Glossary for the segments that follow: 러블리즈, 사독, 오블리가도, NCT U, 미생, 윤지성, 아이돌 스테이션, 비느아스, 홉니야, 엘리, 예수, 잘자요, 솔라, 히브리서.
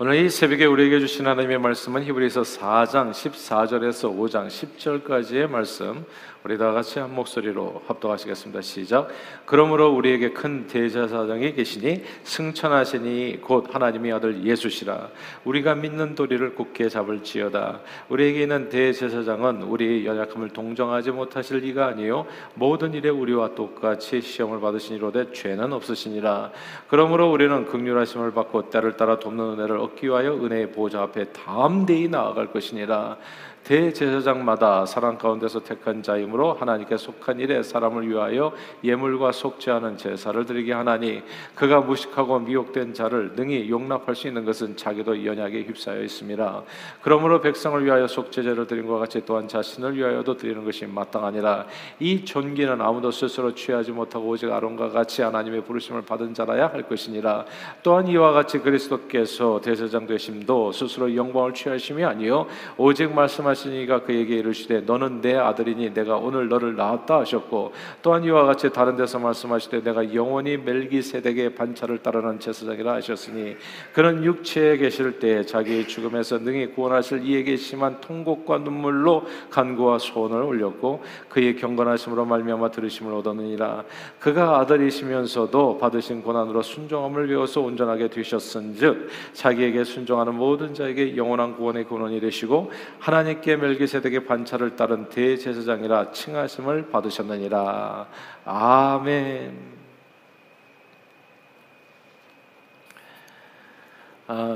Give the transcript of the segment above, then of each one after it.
오늘 이 새벽에 우리에게 주신 하나님의 말씀은 히브리서 4장 14절에서 5장 10절까지의 말씀, 우리 다 같이 한 목소리로 합독하시겠습니다. 시작. 그러므로 우리에게 큰 대제사장이 계시니 승천하시니 곧 하나님의 아들 예수시라. 우리가 믿는 도리를 굳게 잡을지어다. 우리에게 있는 대제사장은 우리의 연약함을 동정하지 못하실 리가 아니요 모든 일에 우리와 똑같이 시험을 받으시니로되 죄는 없으시니라. 그러므로 우리는 긍휼하심을 받고 때를 따라 돕는 은혜를 얻기 위하여 은혜의 보좌 앞에 담대히 나아갈 것이니라. 대제사장마다 사랑 가운데서 택한 자이므로 하나님께 속한 일에 사람을 위하여 예물과 속죄하는 제사를 드리게 하나니, 그가 무식하고 미혹된 자를 능히 용납할 수 있는 것은 자기도 연약에 휩싸여 있음이라. 그러므로 백성을 위하여 속죄제를 드린 것과 같이 또한 자신을 위하여도 드리는 것이 마땅하니라. 이 존귀는 아무도 스스로 취하지 못하고 오직 아론과 같이 하나님의 부르심을 받은 자라야 할 것이니라. 또한 이와 같이 그리스도께서 대제사장 되심도 스스로 영광을 취하심이 아니요 오직 말씀하신 이가 그에게 이르시되 너는 내 아들이니 내가 오늘 너를 낳았다 하셨고, 또한 이와 같이 다른 데서 말씀하시되 내가 영원히 멜기세덱의 반차를 따르는 제사장이라 하셨으니, 그는 육체에 계실 때 자기의 죽음에서 능히 구원하실 이에게 심한 통곡과 눈물로 간구와 소원을 올렸고 그의 경건하심으로 말미암아 들으심을 얻었느니라. 그가 아들이시면서도 받으신 고난으로 순종함을 배워서 온전하게 되셨은즉 자기에게 순종하는 모든 자에게 영원한 구원의 근원이 되시고 하나님께 멜기세덱의 반차를 따른 대제사장이라 칭하심을 받으셨느니라. 아멘.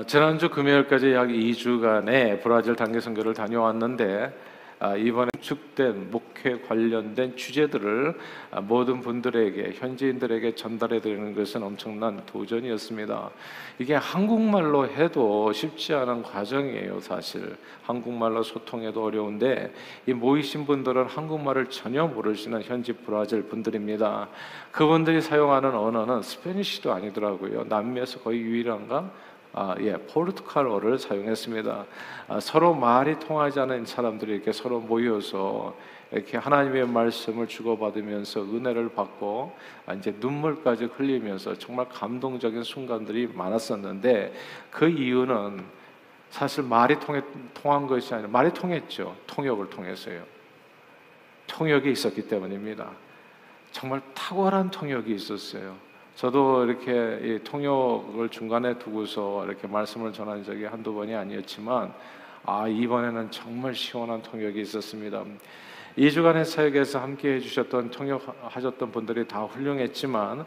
지난주 금요일까지 약 2주간의 브라질 단기 선교를 다녀왔는데, 이번에 축된 목회 관련된 주제들을 모든 분들에게, 현지인들에게 전달해 드리는 것은 엄청난 도전이었습니다. 이게 한국말로 해도 쉽지 않은 과정이에요. 사실 한국말로 소통해도 어려운데 이 모이신 분들은 한국말을 전혀 모르시는 현지 브라질 분들입니다. 그분들이 사용하는 언어는 스페니쉬도 아니더라고요. 남미에서 거의 유일한가? 포르투갈어를 사용했습니다. 서로 말이 통하지 않은 사람들이 이렇게 서로 모여서 이렇게 하나님의 말씀을 주고받으면서 은혜를 받고 이제 눈물까지 흘리면서 정말 감동적인 순간들이 많았었는데, 그 이유는 사실 말이 통한 것이 아니라, 말이 통했죠. 통역을 통해서요. 통역이 있었기 때문입니다. 정말 탁월한 통역이 있었어요. 저도 이렇게 이 통역을 중간에 두고서 이렇게 말씀을 전한 적이 한두 번이 아니었지만, 이번에는 정말 시원한 통역이 있었습니다. 2주간의 사역에서 함께 해주셨던, 통역하셨던 분들이 다 훌륭했지만,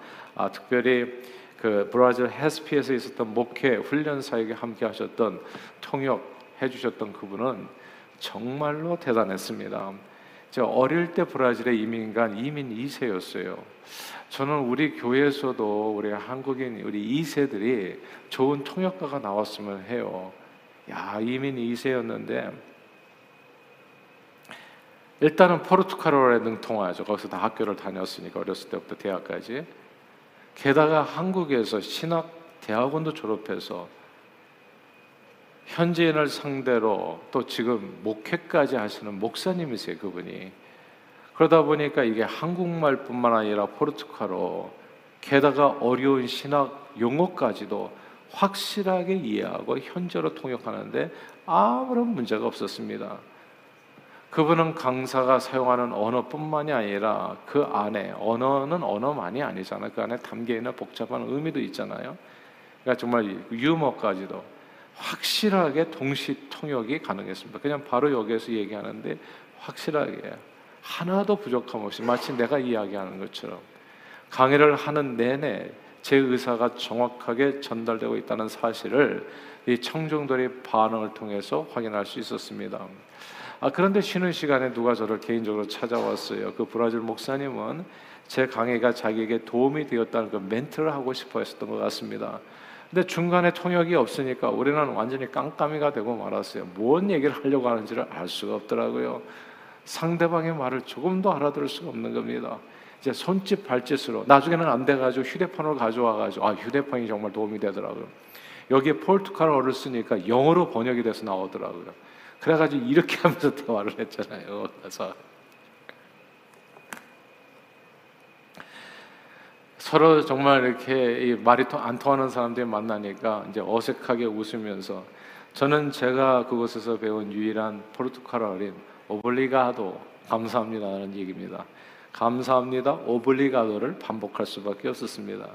특별히 그 브라질 헤스피에서 있었던 목회 훈련 사역에 함께 하셨던, 통역해주셨던 그분은 정말로 대단했습니다. 제가 어릴 때 브라질의 이민간 이민 2세였어요. 저는 우리 교회에서도 우리 한국인 우리 2세들이 좋은 통역가가 나왔으면 해요. 이민 2세였는데 일단은 포르투갈어에 능통하죠. 거기서 다 학교를 다녔으니까, 어렸을 때부터 대학까지. 게다가 한국에서 신학 대학원도 졸업해서 현지인을 상대로 또 지금 목회까지 하시는 목사님이세요, 그분이. 그러다 보니까 이게 한국말뿐만 아니라 포르투갈어, 게다가 어려운 신학 용어까지도 확실하게 이해하고 현재로 통역하는데 아무런 문제가 없었습니다. 그분은 강사가 사용하는 언어뿐만이 아니라 그 안에, 언어는 언어만이 아니잖아요. 그 안에 담겨있는 복잡한 의미도 있잖아요. 그러니까 정말 유머까지도 확실하게 동시 통역이 가능했습니다. 그냥 바로 여기에서 얘기하는데 확실하게 하나도 부족함 없이 마치 내가 이야기하는 것처럼, 강의를 하는 내내 제 의사가 정확하게 전달되고 있다는 사실을 이 청중들의 반응을 통해서 확인할 수 있었습니다. 그런데 쉬는 시간에 누가 저를 개인적으로 찾아왔어요. 그 브라질 목사님은 제 강의가 자기에게 도움이 되었다는 그 멘트를 하고 싶어 했었던 것 같습니다. 근데 중간에 통역이 없으니까 우리는 완전히 깜깜이가 되고 말았어요. 뭔 얘기를 하려고 하는지를 알 수가 없더라고요. 상대방의 말을 조금도 알아들을 수가 없는 겁니다. 이제 손짓 발짓으로, 나중에는 안 돼가지고 휴대폰을 가져와가지고, 휴대폰이 정말 도움이 되더라고요. 여기에 포르투갈어를 쓰니까 영어로 번역이 돼서 나오더라고요. 그래가지고 이렇게 하면서 대화를 했잖아요. 그래서 서로 정말 이렇게 말이 안 통하는 사람들이 만나니까 이제 어색하게 웃으면서, 저는 제가 그곳에서 배운 유일한 포르투갈어인 오블리가도, 감사합니다라는 얘기입니다. 감사합니다, 오블리가도를 반복할 수밖에 없었습니다.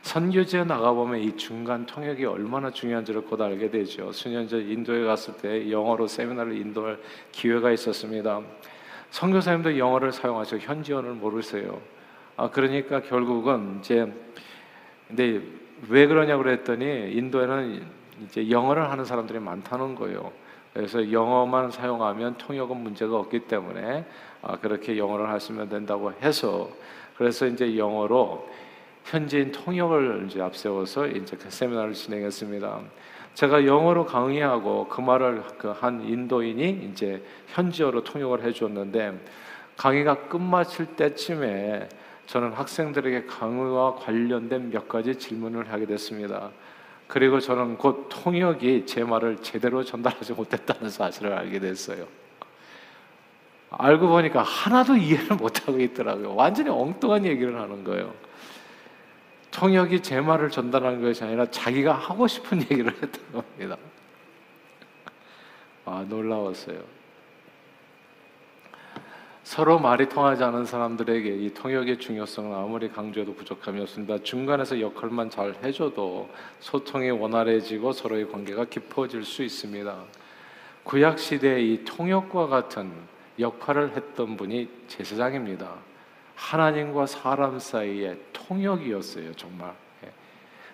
선교지에 나가보면 이 중간 통역이 얼마나 중요한지를 곧 알게 되죠. 수년 전 인도에 갔을 때 영어로 세미나를 인도할 기회가 있었습니다. 선교사님도 영어를 사용하시고 현지어를 모르세요. 그러니까 결국은 이제, 근데 왜 그러냐고 그랬더니 인도에는 이제 영어를 하는 사람들이 많다는 거예요. 그래서 영어만 사용하면 통역은 문제가 없기 때문에 그렇게 영어를 하시면 된다고 해서, 그래서 이제 영어로 현지인 통역을 이제 앞세워서 이제 그 세미나를 진행했습니다. 제가 영어로 강의하고 그 말을 한 인도인이 이제 현지어로 통역을 해주었는데, 강의가 끝마칠 때쯤에 저는 학생들에게 강의와 관련된 몇 가지 질문을 하게 됐습니다. 그리고 저는 곧 통역이 제 말을 제대로 전달하지 못했다는 사실을 알게 됐어요. 알고 보니까 하나도 이해를 못하고 있더라고요. 완전히 엉뚱한 얘기를 하는 거예요. 통역이 제 말을 전달하는 것이 아니라 자기가 하고 싶은 얘기를 했던 겁니다. 놀라웠어요. 서로 말이 통하지 않은 사람들에게 이 통역의 중요성은 아무리 강조해도 부족함이 없습니다. 중간에서 역할만 잘 해줘도 소통이 원활해지고 서로의 관계가 깊어질 수 있습니다. 구약시대의 이 통역과 같은 역할을 했던 분이 제사장입니다. 하나님과 사람 사이의 통역이었어요, 정말.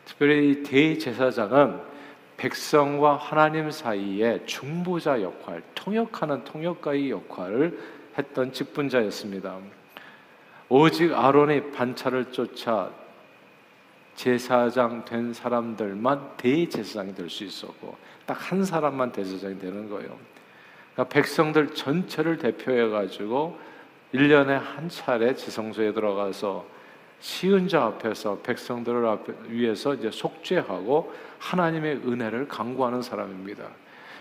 특별히 대제사장은 백성과 하나님 사이의 중보자 역할, 통역하는 통역가의 역할을 했던 직분자였습니다. 오직 아론의 반차를 쫓아 제사장 된 사람들만 대제사장이 될 수 있었고, 딱 한 사람만 대제사장이 되는 거예요. 그러니까 백성들 전체를 대표해가지고 1년에 한 차례 지성소에 들어가서 시은자 앞에서 백성들을 위해서 이제 속죄하고 하나님의 은혜를 강구하는 사람입니다.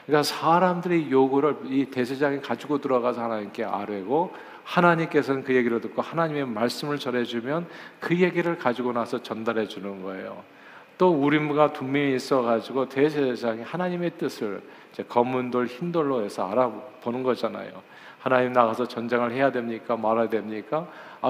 그러니까 사람들의 요구를 이 대제사장이 가지고 들어가서 하나님께 아뢰고, 하나님께서는 그 얘기를 듣고 하나님의 말씀을 전해주면 그 얘기를 가지고 나서 전달해 주는 거예요. 또 우리가 분명히 있어가지고 대제사장이 하나님의 뜻을 이제 검은 돌, 흰 돌로 해서 알아보는 거잖아요. 하나님 나가서 전쟁을 해야 됩니까? 말아야 됩니까?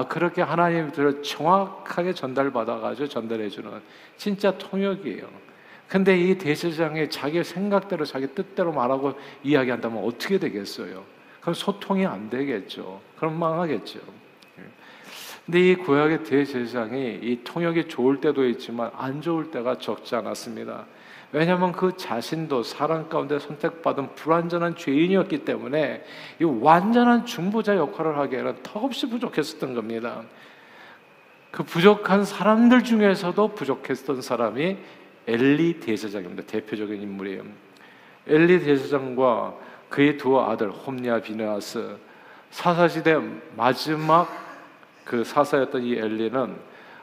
그렇게 하나님의 뜻을 정확하게 전달받아가지고 전달해주는 진짜 통역이에요. 근데 이 대제사장이 자기 생각대로 자기 뜻대로 말하고 이야기한다면 어떻게 되겠어요? 그럼 소통이 안 되겠죠. 그럼 망하겠죠. 근데 이 구약의 대제사장이 이 통역이 좋을 때도 있지만 안 좋을 때가 적지 않았습니다. 왜냐하면 그 자신도 사람 가운데 선택받은 불완전한 죄인이었기 때문에 이 완전한 중보자 역할을 하기에는 턱없이 부족했었던 겁니다. 그 부족한 사람들 중에서도 부족했던 사람이 엘리 대제사장입니다. 대표적인 인물이에요. 엘리 대제사장과 그의 두 아들 홉니야, 비느아스, 사사시대 마지막 그 사사였던 이 엘리는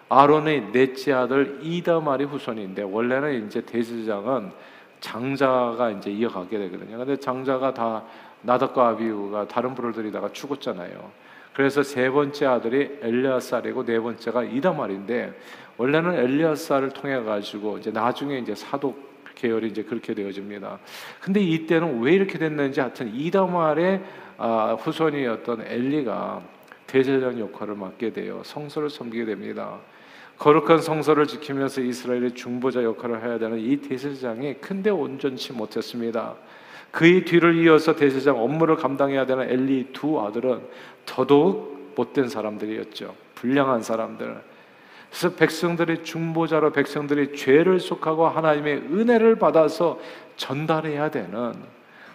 아론의 넷째 아들 이다말의 후손인데, 원래는 이제 대제사장은 장자가 이제 이어가게 되거든요. 근데 장자가 다 나답과 아비후가 다른 불을 들이다가 죽었잖아요. 그래서 세 번째 아들이 엘르아살이고 네 번째가 이다말인데, 원래는 엘르아살을 통해 가지고 이제 나중에 이제 사독 계열이 이제 그렇게 되어집니다. 근데 이때는 왜 이렇게 됐는지 하여튼 이다말의 후손이었던 엘리가 대제사장 역할을 맡게 돼요. 성소를 섬기게 됩니다. 거룩한 성소를 지키면서 이스라엘의 중보자 역할을 해야 되는 이 대제사장이 큰데 온전치 못했습니다. 그의 뒤를 이어서 대제사장 업무를 감당해야 되는 엘리 두 아들은 더더욱 못된 사람들이었죠. 불량한 사람들. 그래서 백성들의 중보자로 백성들의 죄를 속하고 하나님의 은혜를 받아서 전달해야 되는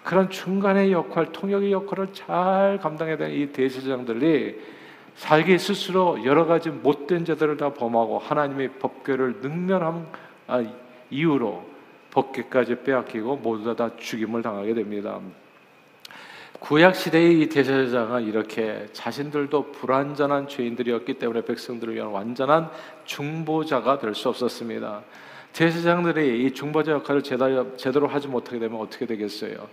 그런 중간의 역할, 통역의 역할을 잘 감당해야 되는 이 대제사장들이 자기 스스로 여러 가지 못된 죄들을 다 범하고 하나님의 법궤를 능멸한 이유로 법궤까지 빼앗기고 모두 다 죽임을 당하게 됩니다. 구약시대의 이 대제사장은 이렇게 자신들도 불완전한 죄인들이었기 때문에 백성들을 위한 완전한 중보자가 될 수 없었습니다. 대제사장들이 이 중보자 역할을 제대로 하지 못하게 되면 어떻게 되겠어요?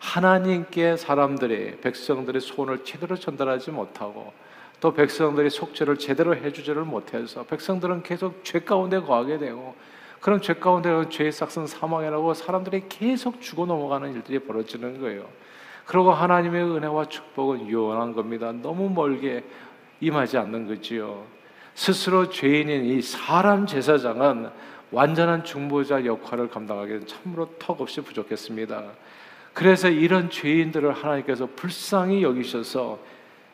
하나님께 사람들이, 백성들의 소원을 제대로 전달하지 못하고 또 백성들이 속죄를 제대로 해주지를 못해서 백성들은 계속 죄 가운데 거하게 되고, 그런 죄 가운데 죄의 싹은 사망이라고 사람들이 계속 죽어 넘어가는 일들이 벌어지는 거예요. 그리고 하나님의 은혜와 축복은 요원한 겁니다. 너무 멀게 임하지 않는 거지요. 스스로 죄인인 이 사람 제사장은 완전한 중보자 역할을 감당하기에는 참으로 턱없이 부족했습니다. 그래서 이런 죄인들을 하나님께서 불쌍히 여기셔서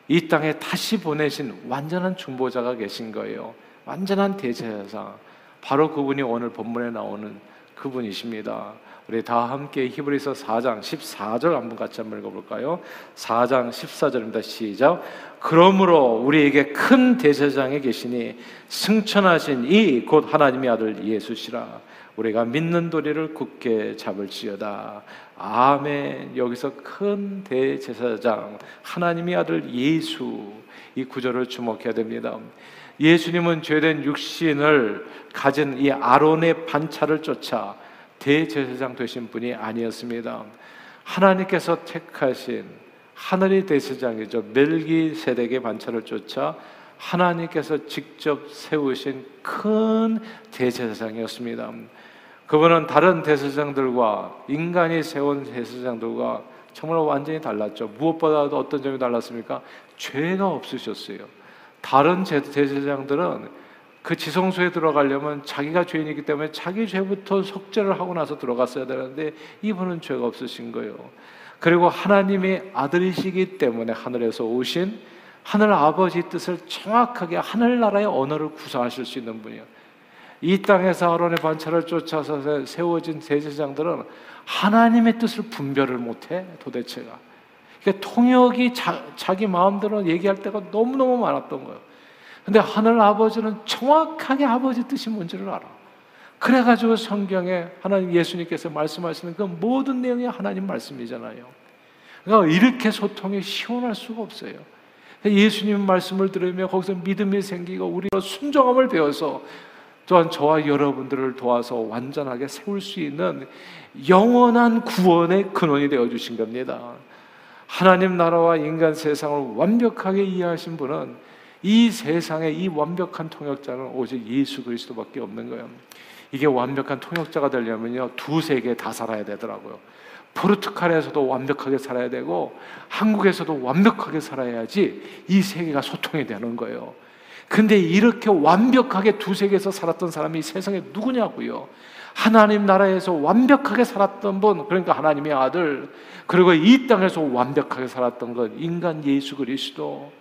이 땅에 다시 보내신 완전한 중보자가 계신 거예요. 완전한 대제사장, 바로 그분이 오늘 본문에 나오는 그분이십니다. 우리 다 함께 히브리서 4장 14절 한번 같이 한번 읽어볼까요? 4장 14절입니다. 시작. 그러므로 우리에게 큰 대제사장이 계시니 승천하신 이 곧 하나님의 아들 예수시라. 우리가 믿는 도리를 굳게 잡을지어다. 아멘. 여기서 큰 대제사장, 하나님의 아들 예수, 이 구절을 주목해야 됩니다. 예수님은 죄된 육신을 가진 이 아론의 반차를 쫓아 대제사장 되신 분이 아니었습니다. 하나님께서 택하신 하늘의 대제사장이죠. 멜기세덱의 반차를 쫓아 하나님께서 직접 세우신 큰 대제사장이었습니다. 그분은 다른 대제사장들과 인간이 세운 대제사장들과 정말 완전히 달랐죠. 무엇보다도 어떤 점이 달랐습니까? 죄가 없으셨어요. 다른 대제사장들은 그 지성소에 들어가려면 자기가 죄인이기 때문에 자기 죄부터 속죄를 하고 나서 들어갔어야 되는데 이분은 죄가 없으신 거예요. 그리고 하나님의 아들이시기 때문에 하늘에서 오신 하늘 아버지 뜻을 정확하게 하늘나라의 언어를 구사하실 수 있는 분이에요. 이 땅에서 아론의 반차를 쫓아서 세워진 대제사장들은 하나님의 뜻을 분별을 못해 도대체가. 그러니까 통역이 자기 마음대로 얘기할 때가 너무너무 많았던 거예요. 근데 하늘 아버지는 정확하게 아버지 뜻이 뭔지를 알아. 그래가지고 성경에 하나님 예수님께서 말씀하시는 그 모든 내용이 하나님 말씀이잖아요. 그러니까 이렇게 소통이 시원할 수가 없어요. 예수님 말씀을 들으며 거기서 믿음이 생기고 우리가 순종함을 배워서 또한 저와 여러분들을 도와서 완전하게 세울 수 있는 영원한 구원의 근원이 되어주신 겁니다. 하나님 나라와 인간 세상을 완벽하게 이해하신 분은 이 세상의 이 완벽한 통역자는 오직 예수 그리스도밖에 없는 거예요. 이게 완벽한 통역자가 되려면요, 두 세계 다 살아야 되더라고요. 포르투갈에서도 완벽하게 살아야 되고 한국에서도 완벽하게 살아야지 이 세계가 소통이 되는 거예요. 근데 이렇게 완벽하게 두 세계에서 살았던 사람이 세상에 누구냐고요. 하나님 나라에서 완벽하게 살았던 분, 그러니까 하나님의 아들, 그리고 이 땅에서 완벽하게 살았던 건 인간 예수 그리스도,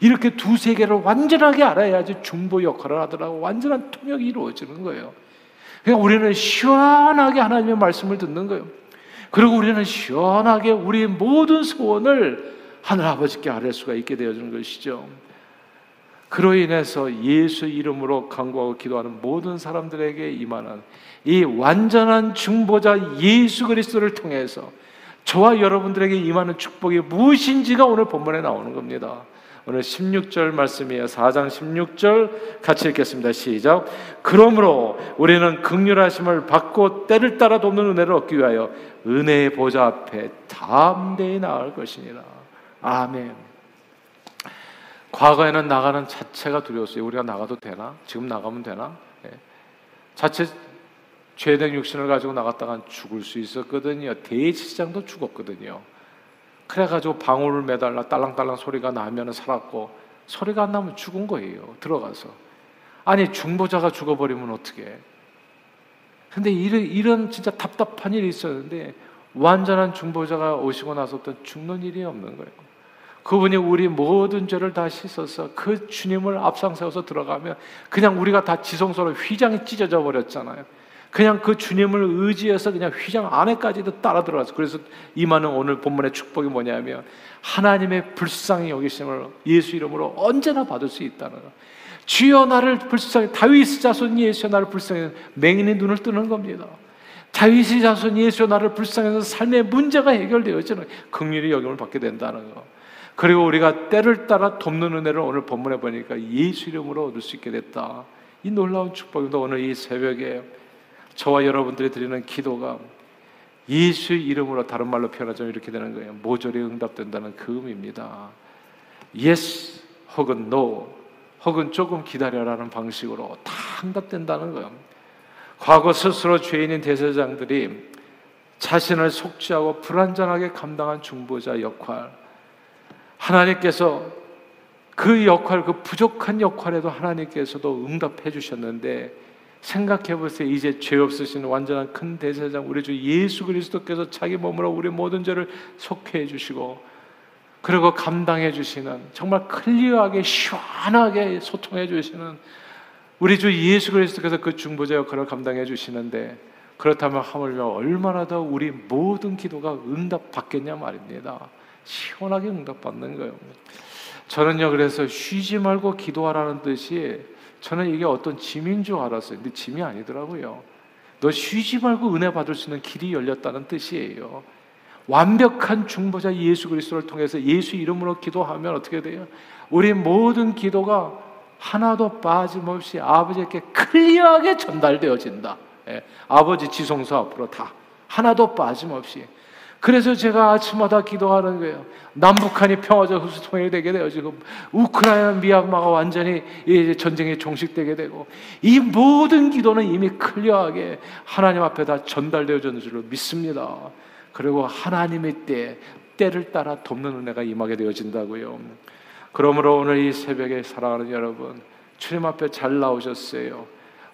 이렇게 두 세계를 완전하게 알아야지 중보 역할을 하더라고 완전한 통역이 이루어지는 거예요. 그러니까 우리는 시원하게 하나님의 말씀을 듣는 거예요. 그리고 우리는 시원하게 우리의 모든 소원을 하늘 아버지께 아뢰 수가 있게 되어지는 것이죠. 그로 인해서 예수 이름으로 간구하고 기도하는 모든 사람들에게 임하는 이 완전한 중보자 예수 그리스도를 통해서 저와 여러분들에게 임하는 축복이 무엇인지가 오늘 본문에 나오는 겁니다. 오늘 16절 말씀이에요. 4장 16절 같이 읽겠습니다. 시작. 그러므로 우리는 긍휼하심을 받고 때를 따라 돕는 은혜를 얻기 위하여 은혜의 보좌 앞에 담대히 나아갈 것이니라. 아멘. 과거에는 나가는 자체가 두려웠어요. 우리가 나가도 되나? 지금 나가면 되나? 자체 죄된 육신을 가지고 나갔다간 죽을 수 있었거든요. 대제사장도 죽었거든요. 그래가지고 방울을 매달라 딸랑딸랑 소리가 나면 살았고 소리가 안 나면 죽은 거예요. 들어가서. 아니 중보자가 죽어버리면 어떡해. 근데 이런 진짜 답답한 일이 있었는데 완전한 중보자가 오시고 나서부터 죽는 일이 없는 거예요. 그분이 우리 모든 죄를 다 씻어서 그 주님을 앞장세워서 들어가면 그냥 우리가 다 지성소로 휘장이 찢어져 버렸잖아요. 그냥 그 주님을 의지해서 그냥 휘장 안에까지도 따라 들어가서, 그래서 임하는 오늘 본문의 축복이 뭐냐면 하나님의 불쌍히 여기심을 예수 이름으로 언제나 받을 수 있다는 것. 주여 나를 불쌍히, 다윗의 자손 예수여 나를 불쌍히, 맹인의 눈을 뜨는 겁니다. 다윗의 자손 예수여 나를 불쌍해서 삶의 문제가 해결되어지는 긍휼의 여김을 받게 된다는 것. 그리고 우리가 때를 따라 돕는 은혜를 오늘 본문에 보니까 예수 이름으로 얻을 수 있게 됐다. 이 놀라운 축복입니다. 오늘 이 새벽에 저와 여러분들이 드리는 기도가 예수 이름으로, 다른 말로 표현하자면 이렇게 되는 거예요. 모조리 응답된다는 그 의미입니다. Yes, 혹은 no, 혹은 조금 기다려라는 방식으로 다 응답된다는 거예요. 과거 스스로 죄인인 대제사장들이 자신을 속죄하고 불완전하게 감당한 중보자 역할, 하나님께서 그 역할, 그 부족한 역할에도 하나님께서도 응답해 주셨는데, 생각해 보세요. 이제 죄 없으신 완전한 큰 대제사장 우리 주 예수 그리스도께서 자기 몸으로 우리 모든 죄를 속회해 주시고, 그리고 감당해 주시는, 정말 클리어하게 시원하게 소통해 주시는 우리 주 예수 그리스도께서 그 중보자 역할을 감당해 주시는데, 그렇다면 하물며 얼마나 더 우리 모든 기도가 응답받겠냐 말입니다. 시원하게 응답받는 거예요. 저는요, 그래서 쉬지 말고 기도하라는 뜻이, 저는 이게 어떤 짐인 줄 알았어요. 근데 짐이 아니더라고요. 너 쉬지 말고 은혜 받을 수 있는 길이 열렸다는 뜻이에요. 완벽한 중보자 예수 그리스도를 통해서 예수 이름으로 기도하면 어떻게 돼요? 우리 모든 기도가 하나도 빠짐없이 아버지께 클리어하게 전달되어진다. 예, 아버지 지성소 앞으로 다 하나도 빠짐없이. 그래서 제가 아침마다 기도하는 거예요. 남북한이 평화적 흡수통일이 되게 되어지고, 우크라이나 미얀마가 완전히 전쟁이 종식되게 되고, 이 모든 기도는 이미 클리어하게 하나님 앞에 다 전달되어지는 줄로 믿습니다. 그리고 하나님의 때를 따라 돕는 은혜가 임하게 되어진다고요. 그러므로 오늘 이 새벽에 사랑하는 여러분, 주님 앞에 잘 나오셨어요.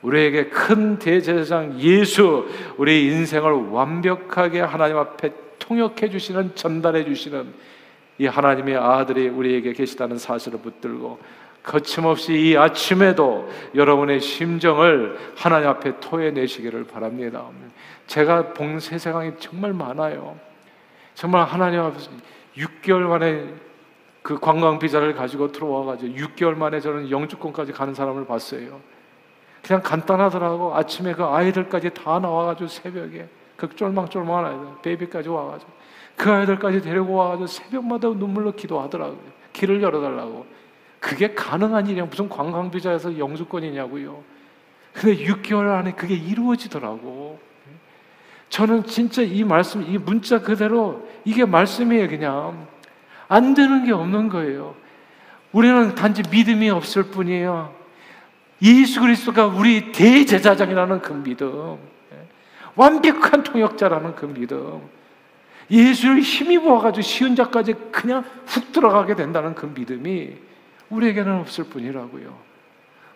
우리에게 큰 대제사장 예수, 우리 인생을 완벽하게 하나님 앞에 통역해 주시는, 전달해 주시는 이 하나님의 아들이 우리에게 계시다는 사실을 붙들고, 거침없이 이 아침에도 여러분의 심정을 하나님 앞에 토해내시기를 바랍니다. 제가 본 세상이 정말 많아요. 정말 하나님 앞에서 6개월 만에 그 관광 비자를 가지고 들어와가지고 6개월 만에 저는 영주권까지 가는 사람을 봤어요. 그냥 간단하더라고. 아침에 그 아이들까지 다 나와가지고 새벽에 그 쫄망쫄망한 아이들, 베이비까지 와가지고 그 아이들까지 데리고 와가지고 새벽마다 눈물로 기도하더라고요. 길을 열어달라고. 그게 가능한 일이야. 무슨 관광비자에서 영주권이냐고요. 근데 6개월 안에 그게 이루어지더라고. 저는 진짜 이 말씀, 이 문자 그대로 이게 말씀이에요. 그냥 안 되는 게 없는 거예요. 우리는 단지 믿음이 없을 뿐이에요. 예수 그리스도가 우리 대제사장이라는 그 믿음, 완벽한 통역자라는 그 믿음, 예수를 힘입어가지고 쉬운 자까지 그냥 훅 들어가게 된다는 그 믿음이 우리에게는 없을 뿐이라고요.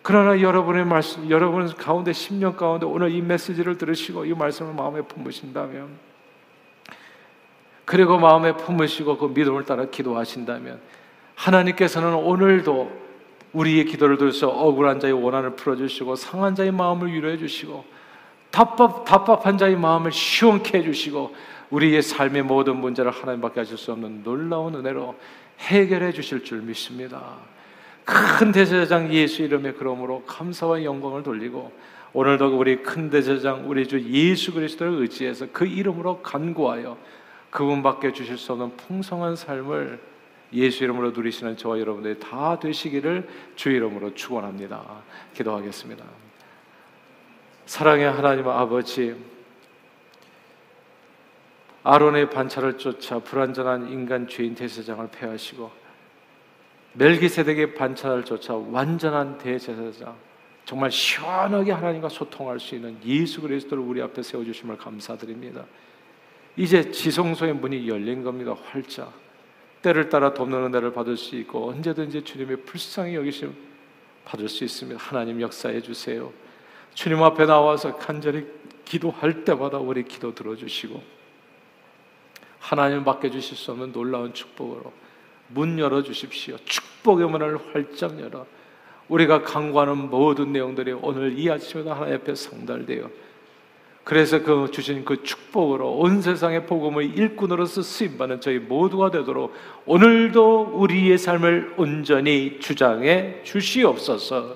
그러나 여러분의 말씀, 여러분 가운데, 심령 가운데 오늘 이 메시지를 들으시고 이 말씀을 마음에 품으신다면, 그리고 마음에 품으시고 그 믿음을 따라 기도하신다면, 하나님께서는 오늘도 우리의 기도를 들으셔서 억울한 자의 원한을 풀어주시고, 상한 자의 마음을 위로해 주시고, 답답한 자의 마음을 시원케 해주시고, 우리의 삶의 모든 문제를 하나님밖에 하실 수 없는 놀라운 은혜로 해결해 주실 줄 믿습니다. 큰 대제사장 예수 이름에 그러므로 감사와 영광을 돌리고, 오늘도 우리 큰 대제사장 우리 주 예수 그리스도를 의지해서 그 이름으로 간구하여 그분밖에 주실 수 없는 풍성한 삶을 예수 이름으로 누리시는 저와 여러분들이 다 되시기를 주 이름으로 축원합니다. 기도하겠습니다. 사랑의 하나님 아버지, 아론의 반차를 쫓아 불완전한 인간 죄인 대제사장을 폐하시고, 멜기세덱의 반차를 쫓아 완전한 대제사장, 정말 시원하게 하나님과 소통할 수 있는 예수 그리스도를 우리 앞에 세워주심을 감사드립니다. 이제 지성소의 문이 열린 겁니다. 활짝 때를 따라 돕는 은혜를 받을 수 있고, 언제든지 주님의 불쌍히 여기심 받을 수 있습니다. 하나님 역사해 주세요. 주님 앞에 나와서 간절히 기도할 때마다 우리 기도 들어주시고, 하나님 밖에 주실 수 없는 놀라운 축복으로 문 열어주십시오. 축복의 문을 활짝 열어 우리가 강구하는 모든 내용들이 오늘 이 아침에도 하나님 앞에 상달되어, 그래서 그 주신 그 축복으로 온 세상의 복음의 일꾼으로서 쓰임받는 저희 모두가 되도록 오늘도 우리의 삶을 온전히 주장해 주시옵소서.